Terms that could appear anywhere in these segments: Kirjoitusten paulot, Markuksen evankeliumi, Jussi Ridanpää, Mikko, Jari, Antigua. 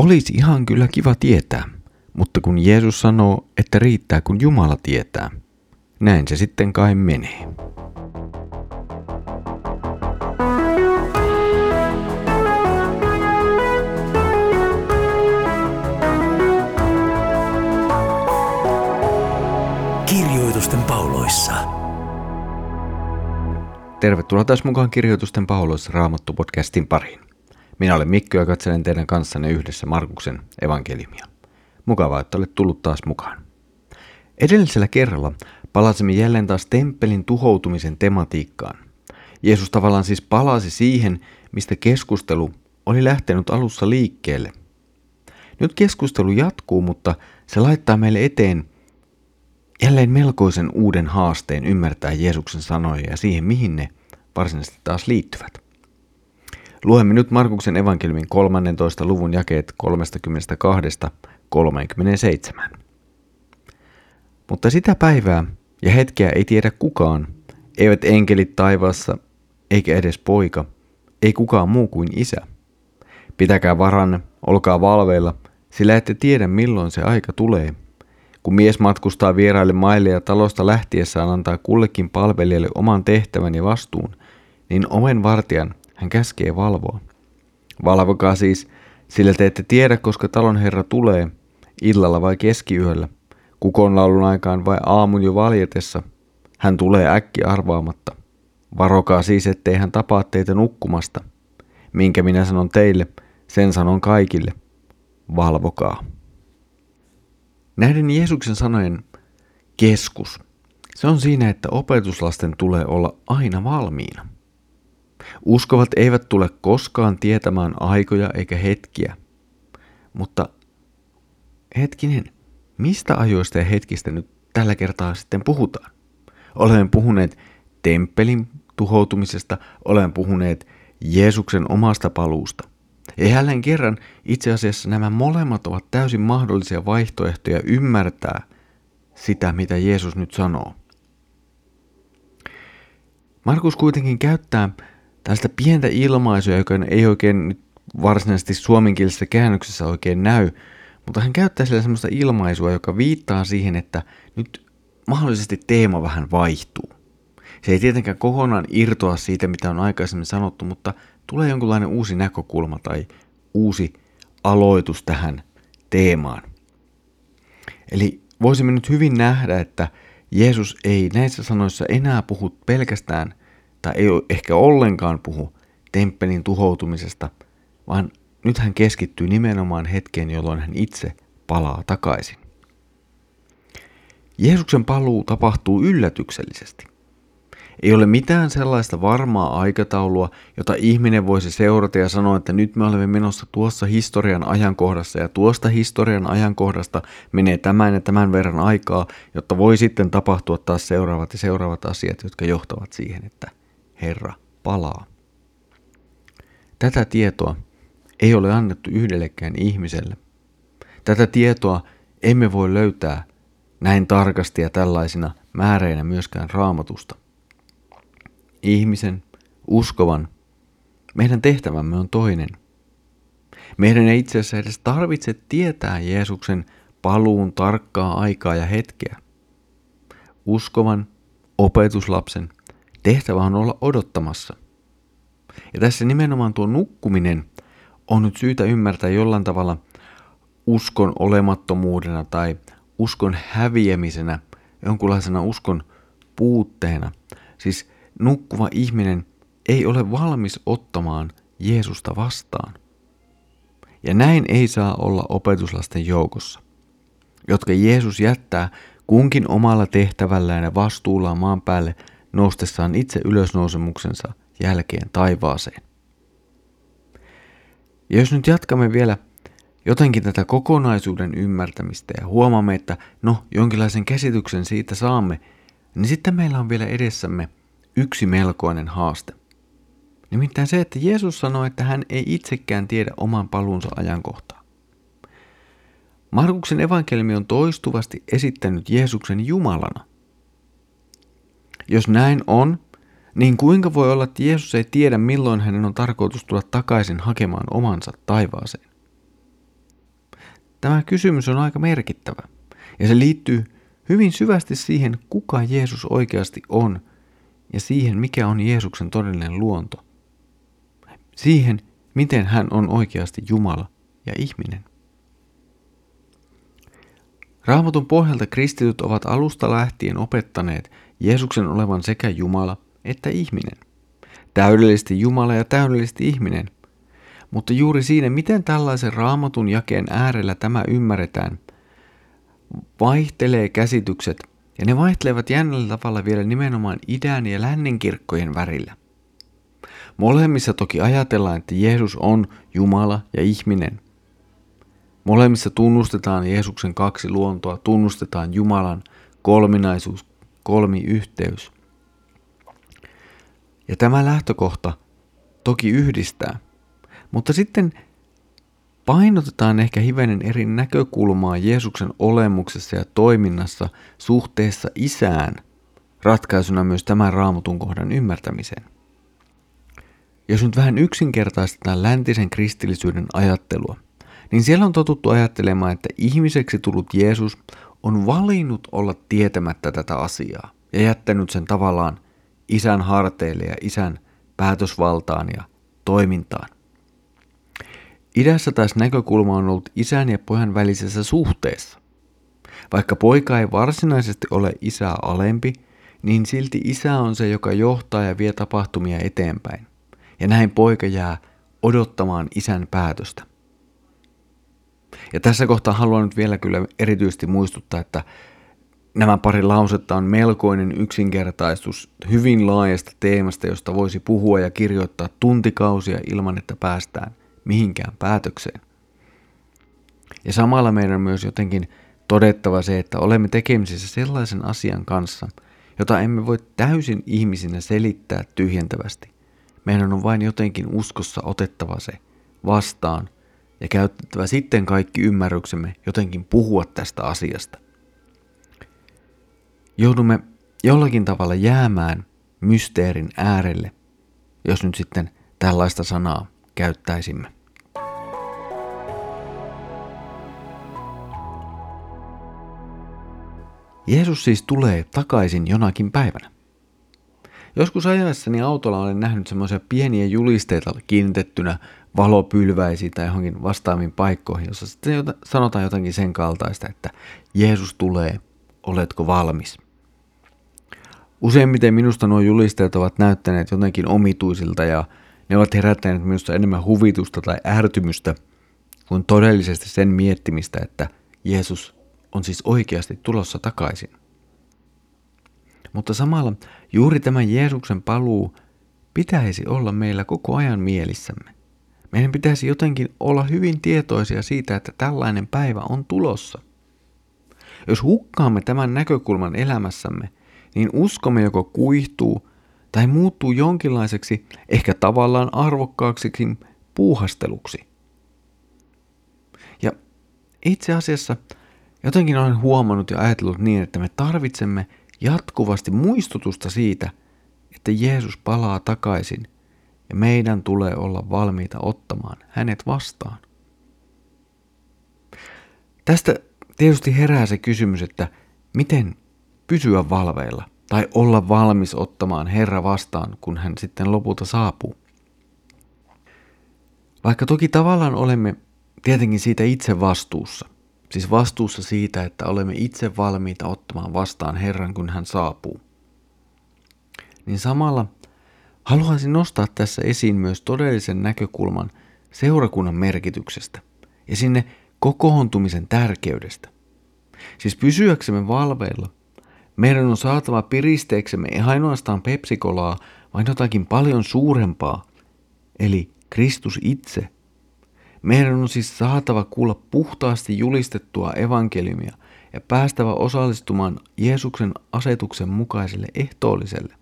Olisi ihan kyllä kiva tietää, mutta kun Jeesus sanoo, että riittää kun Jumala tietää, näin se sitten kai menee. Kirjoitusten pauloissa. Tervetuloa taas mukaan Kirjoitusten pauloissa Raamattu-podcastin pariin. Minä olen Mikko ja katselen teidän kanssanne yhdessä Markuksen evankeliumia. Mukavaa, että olet tullut taas mukaan. Edellisellä kerralla palasimme jälleen taas temppelin tuhoutumisen tematiikkaan. Jeesus tavallaan siis palasi siihen, mistä keskustelu oli lähtenyt alussa liikkeelle. Nyt keskustelu jatkuu, mutta se laittaa meille eteen jälleen melkoisen uuden haasteen ymmärtää Jeesuksen sanoja ja siihen, mihin ne varsinaisesti taas liittyvät. Luemme nyt Markuksen evankeliumin 13. luvun jakeet 32–37. Mutta sitä päivää ja hetkeä ei tiedä kukaan, eivät enkelit taivaassa, eikä edes poika, ei kukaan muu kuin Isä. Pitäkää varanne, olkaa valveilla, sillä ette tiedä milloin se aika tulee. Kun mies matkustaa vieraille maille ja talosta lähtiessään antaa kullekin palvelijalle oman tehtävän ja vastuun, niin oven vartijan hän käskee valvoa. Valvokaa siis, sillä te ette tiedä, koska talon herra tulee, illalla vai keskiyöllä, kukonlaulun aikaan vai aamun jo valjetessa, hän tulee äkki arvaamatta. Varokaa siis, ettei hän tapaa teitä nukkumasta. Minkä minä sanon teille, sen sanon kaikille. Valvokaa. Näiden Jeesuksen sanojen keskus, se on siinä, että opetuslasten tulee olla aina valmiina. Uskovat eivät tule koskaan tietämään aikoja eikä hetkiä, mutta hetkinen, mistä ajoista ja hetkistä nyt tällä kertaa sitten puhutaan? Olemme puhuneet temppelin tuhoutumisesta, olemme puhuneet Jeesuksen omasta paluusta. Ja jälleen kerran itse asiassa nämä molemmat ovat täysin mahdollisia vaihtoehtoja ymmärtää sitä, mitä Jeesus nyt sanoo. Markus kuitenkin käyttää tällaista pientä ilmaisua, joka ei oikein nyt varsinaisesti suomenkielisessä käännöksessä oikein näy, mutta hän käyttää siellä semmoista ilmaisua, joka viittaa siihen, että nyt mahdollisesti teema vähän vaihtuu. Se ei tietenkään kokonaan irtoa siitä, mitä on aikaisemmin sanottu, mutta tulee jonkinlainen uusi näkökulma tai uusi aloitus tähän teemaan. Eli voisimme nyt hyvin nähdä, että Jeesus ei näissä sanoissa enää puhu pelkästään, tai ei ehkä ollenkaan puhu temppelin tuhoutumisesta, vaan nyt hän keskittyy nimenomaan hetkeen, jolloin hän itse palaa takaisin. Jeesuksen paluu tapahtuu yllätyksellisesti. Ei ole mitään sellaista varmaa aikataulua, jota ihminen voisi seurata ja sanoa, että nyt me olemme menossa tuossa historian ajankohdassa ja tuosta historian ajankohdasta menee tämän ja tämän verran aikaa, jotta voi sitten tapahtua taas seuraavat ja seuraavat asiat, jotka johtavat siihen, että Herra palaa. Tätä tietoa ei ole annettu yhdellekään ihmiselle. Tätä tietoa emme voi löytää näin tarkasti ja tällaisina määreinä myöskään Raamatusta. Ihmisen, uskovan, meidän tehtävämme on toinen. Meidän ei itse asiassa edes tarvitse tietää Jeesuksen paluun tarkkaa aikaa ja hetkeä. Uskovan, opetuslapsen tehtävä on olla odottamassa. Ja tässä nimenomaan tuo nukkuminen on nyt syytä ymmärtää jollain tavalla uskon olemattomuudena tai uskon häviämisenä, jonkunlaisena uskon puutteena. Siis nukkuva ihminen ei ole valmis ottamaan Jeesusta vastaan. Ja näin ei saa olla opetuslasten joukossa, jotka Jeesus jättää kunkin omalla tehtävällään ja vastuullaan maan päälle noustessaan itse ylösnousemuksensa jälkeen taivaaseen. Ja jos nyt jatkamme vielä jotenkin tätä kokonaisuuden ymmärtämistä ja huomaamme, että jonkinlaisen käsityksen siitä saamme, niin sitten meillä on vielä edessämme yksi melkoinen haaste. Nimittäin se, että Jeesus sanoi, että hän ei itsekään tiedä oman paluunsa ajankohtaa. Markuksen evankeliumi on toistuvasti esittänyt Jeesuksen Jumalana. Jos näin on, niin kuinka voi olla, että Jeesus ei tiedä milloin hänen on tarkoitus tulla takaisin hakemaan omansa taivaaseen? Tämä kysymys on aika merkittävä ja se liittyy hyvin syvästi siihen, kuka Jeesus oikeasti on ja siihen, mikä on Jeesuksen todellinen luonto. Siihen, miten hän on oikeasti Jumala ja ihminen. Raamatun pohjalta kristityt ovat alusta lähtien opettaneet Jeesuksen olevan sekä Jumala että ihminen. Täydellisesti Jumala ja täydellisesti ihminen. Mutta juuri siinä, miten tällaisen Raamatun jakeen äärellä tämä ymmärretään, vaihtelee käsitykset ja ne vaihtelevat jännällä tavalla vielä nimenomaan idän ja lännen kirkkojen värillä. Molemmissa toki ajatellaan, että Jeesus on Jumala ja ihminen. Molemmissa tunnustetaan Jeesuksen kaksi luontoa, tunnustetaan Jumalan kolminaisuus, kolmiyhteys. Ja tämä lähtökohta toki yhdistää, mutta sitten painotetaan ehkä hivenen eri näkökulmaa Jeesuksen olemuksessa ja toiminnassa suhteessa Isään, ratkaisuna myös tämän Raamatun kohdan ymmärtämiseen. Jos nyt vähän yksinkertaistetaan läntisen kristillisyyden ajattelua, niin siellä on totuttu ajattelemaan, että ihmiseksi tullut Jeesus on valinnut olla tietämättä tätä asiaa ja jättänyt sen tavallaan Isän harteille ja Isän päätösvaltaan ja toimintaan. Idässä taas näkökulma on ollut Isän ja Pojan välisessä suhteessa. Vaikka poika ei varsinaisesti ole Isää alempi, niin silti Isä on se, joka johtaa ja vie tapahtumia eteenpäin. Ja näin poika jää odottamaan Isän päätöstä. Ja tässä kohtaa haluan nyt vielä kyllä erityisesti muistuttaa, että nämä pari lausetta on melkoinen yksinkertaistus hyvin laajasta teemasta, josta voisi puhua ja kirjoittaa tuntikausia ilman, että päästään mihinkään päätökseen. Ja samalla meidän on myös jotenkin todettava se, että olemme tekemisissä sellaisen asian kanssa, jota emme voi täysin ihmisinä selittää tyhjentävästi. Meidän on vain jotenkin uskossa otettava se vastaan ja käytettävä sitten kaikki ymmärryksemme jotenkin puhua tästä asiasta. Joudumme jollakin tavalla jäämään mysteerin äärelle, jos nyt sitten tällaista sanaa käyttäisimme. Jeesus siis tulee takaisin jonakin päivänä. Joskus ajaessani autolla olen nähnyt semmoisia pieniä julisteita kiinnitettynä valopylväisiin tai johonkin vastaaviin paikkoihin, jossa sitten sanotaan jotakin sen kaltaista, että Jeesus tulee, oletko valmis? Useimmiten minusta nuo julisteet ovat näyttäneet jotenkin omituisilta ja ne ovat herättäneet minusta enemmän huvitusta tai ärtymystä kuin todellisesti sen miettimistä, että Jeesus on siis oikeasti tulossa takaisin. Mutta samalla juuri tämän Jeesuksen paluu pitäisi olla meillä koko ajan mielissämme. Meidän pitäisi jotenkin olla hyvin tietoisia siitä, että tällainen päivä on tulossa. Jos hukkaamme tämän näkökulman elämässämme, niin uskomme joko kuihtuu tai muuttuu jonkinlaiseksi, ehkä tavallaan arvokkaaksikin puuhasteluksi. Ja itse asiassa jotenkin olen huomannut ja ajatellut niin, että me tarvitsemme jatkuvasti muistutusta siitä, että Jeesus palaa takaisin ja meidän tulee olla valmiita ottamaan hänet vastaan. Tästä tietysti herää se kysymys, että miten pysyä valveilla tai olla valmis ottamaan Herra vastaan, kun hän sitten lopulta saapuu. Vaikka toki tavallaan olemme tietenkin siitä itse vastuussa, siis vastuussa siitä, että olemme itse valmiita ottamaan vastaan Herran, kun hän saapuu, niin samalla haluaisin nostaa tässä esiin myös todellisen näkökulman seurakunnan merkityksestä ja sinne kokoontumisen tärkeydestä. Siis pysyäksemme valveilla, meidän on saatava piristeeksemme ei ainoastaan pepsikolaa, vaan jotakin paljon suurempaa, eli Kristus itse. Meidän on siis saatava kuulla puhtaasti julistettua evankeliumia ja päästävä osallistumaan Jeesuksen asetuksen mukaiselle ehtoolliselle.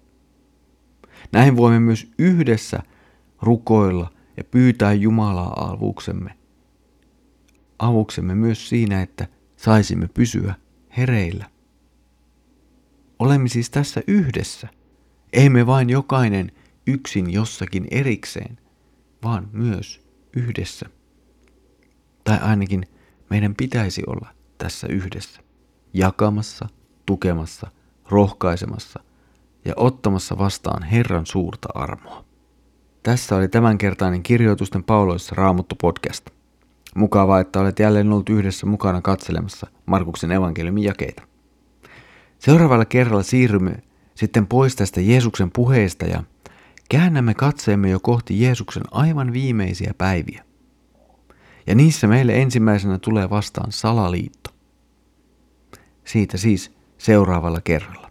Näin voimme myös yhdessä rukoilla ja pyytää Jumalaa avuksemme myös siinä, että saisimme pysyä hereillä. Olemme siis tässä yhdessä, emme vain jokainen yksin jossakin erikseen, vaan myös yhdessä. Tai ainakin meidän pitäisi olla tässä yhdessä, jakamassa, tukemassa, rohkaisemassa ja ottamassa vastaan Herran suurta armoa. Tässä oli tämänkertainen Kirjoitusten pauloissa Raamattu podcast. Mukavaa, että olet jälleen ollut yhdessä mukana katselemassa Markuksen evankeliumin jakeita. Seuraavalla kerralla siirrymme sitten pois tästä Jeesuksen puheesta ja käännämme katseemme jo kohti Jeesuksen aivan viimeisiä päiviä. Ja niissä meille ensimmäisenä tulee vastaan salaliitto. Siitä siis seuraavalla kerralla.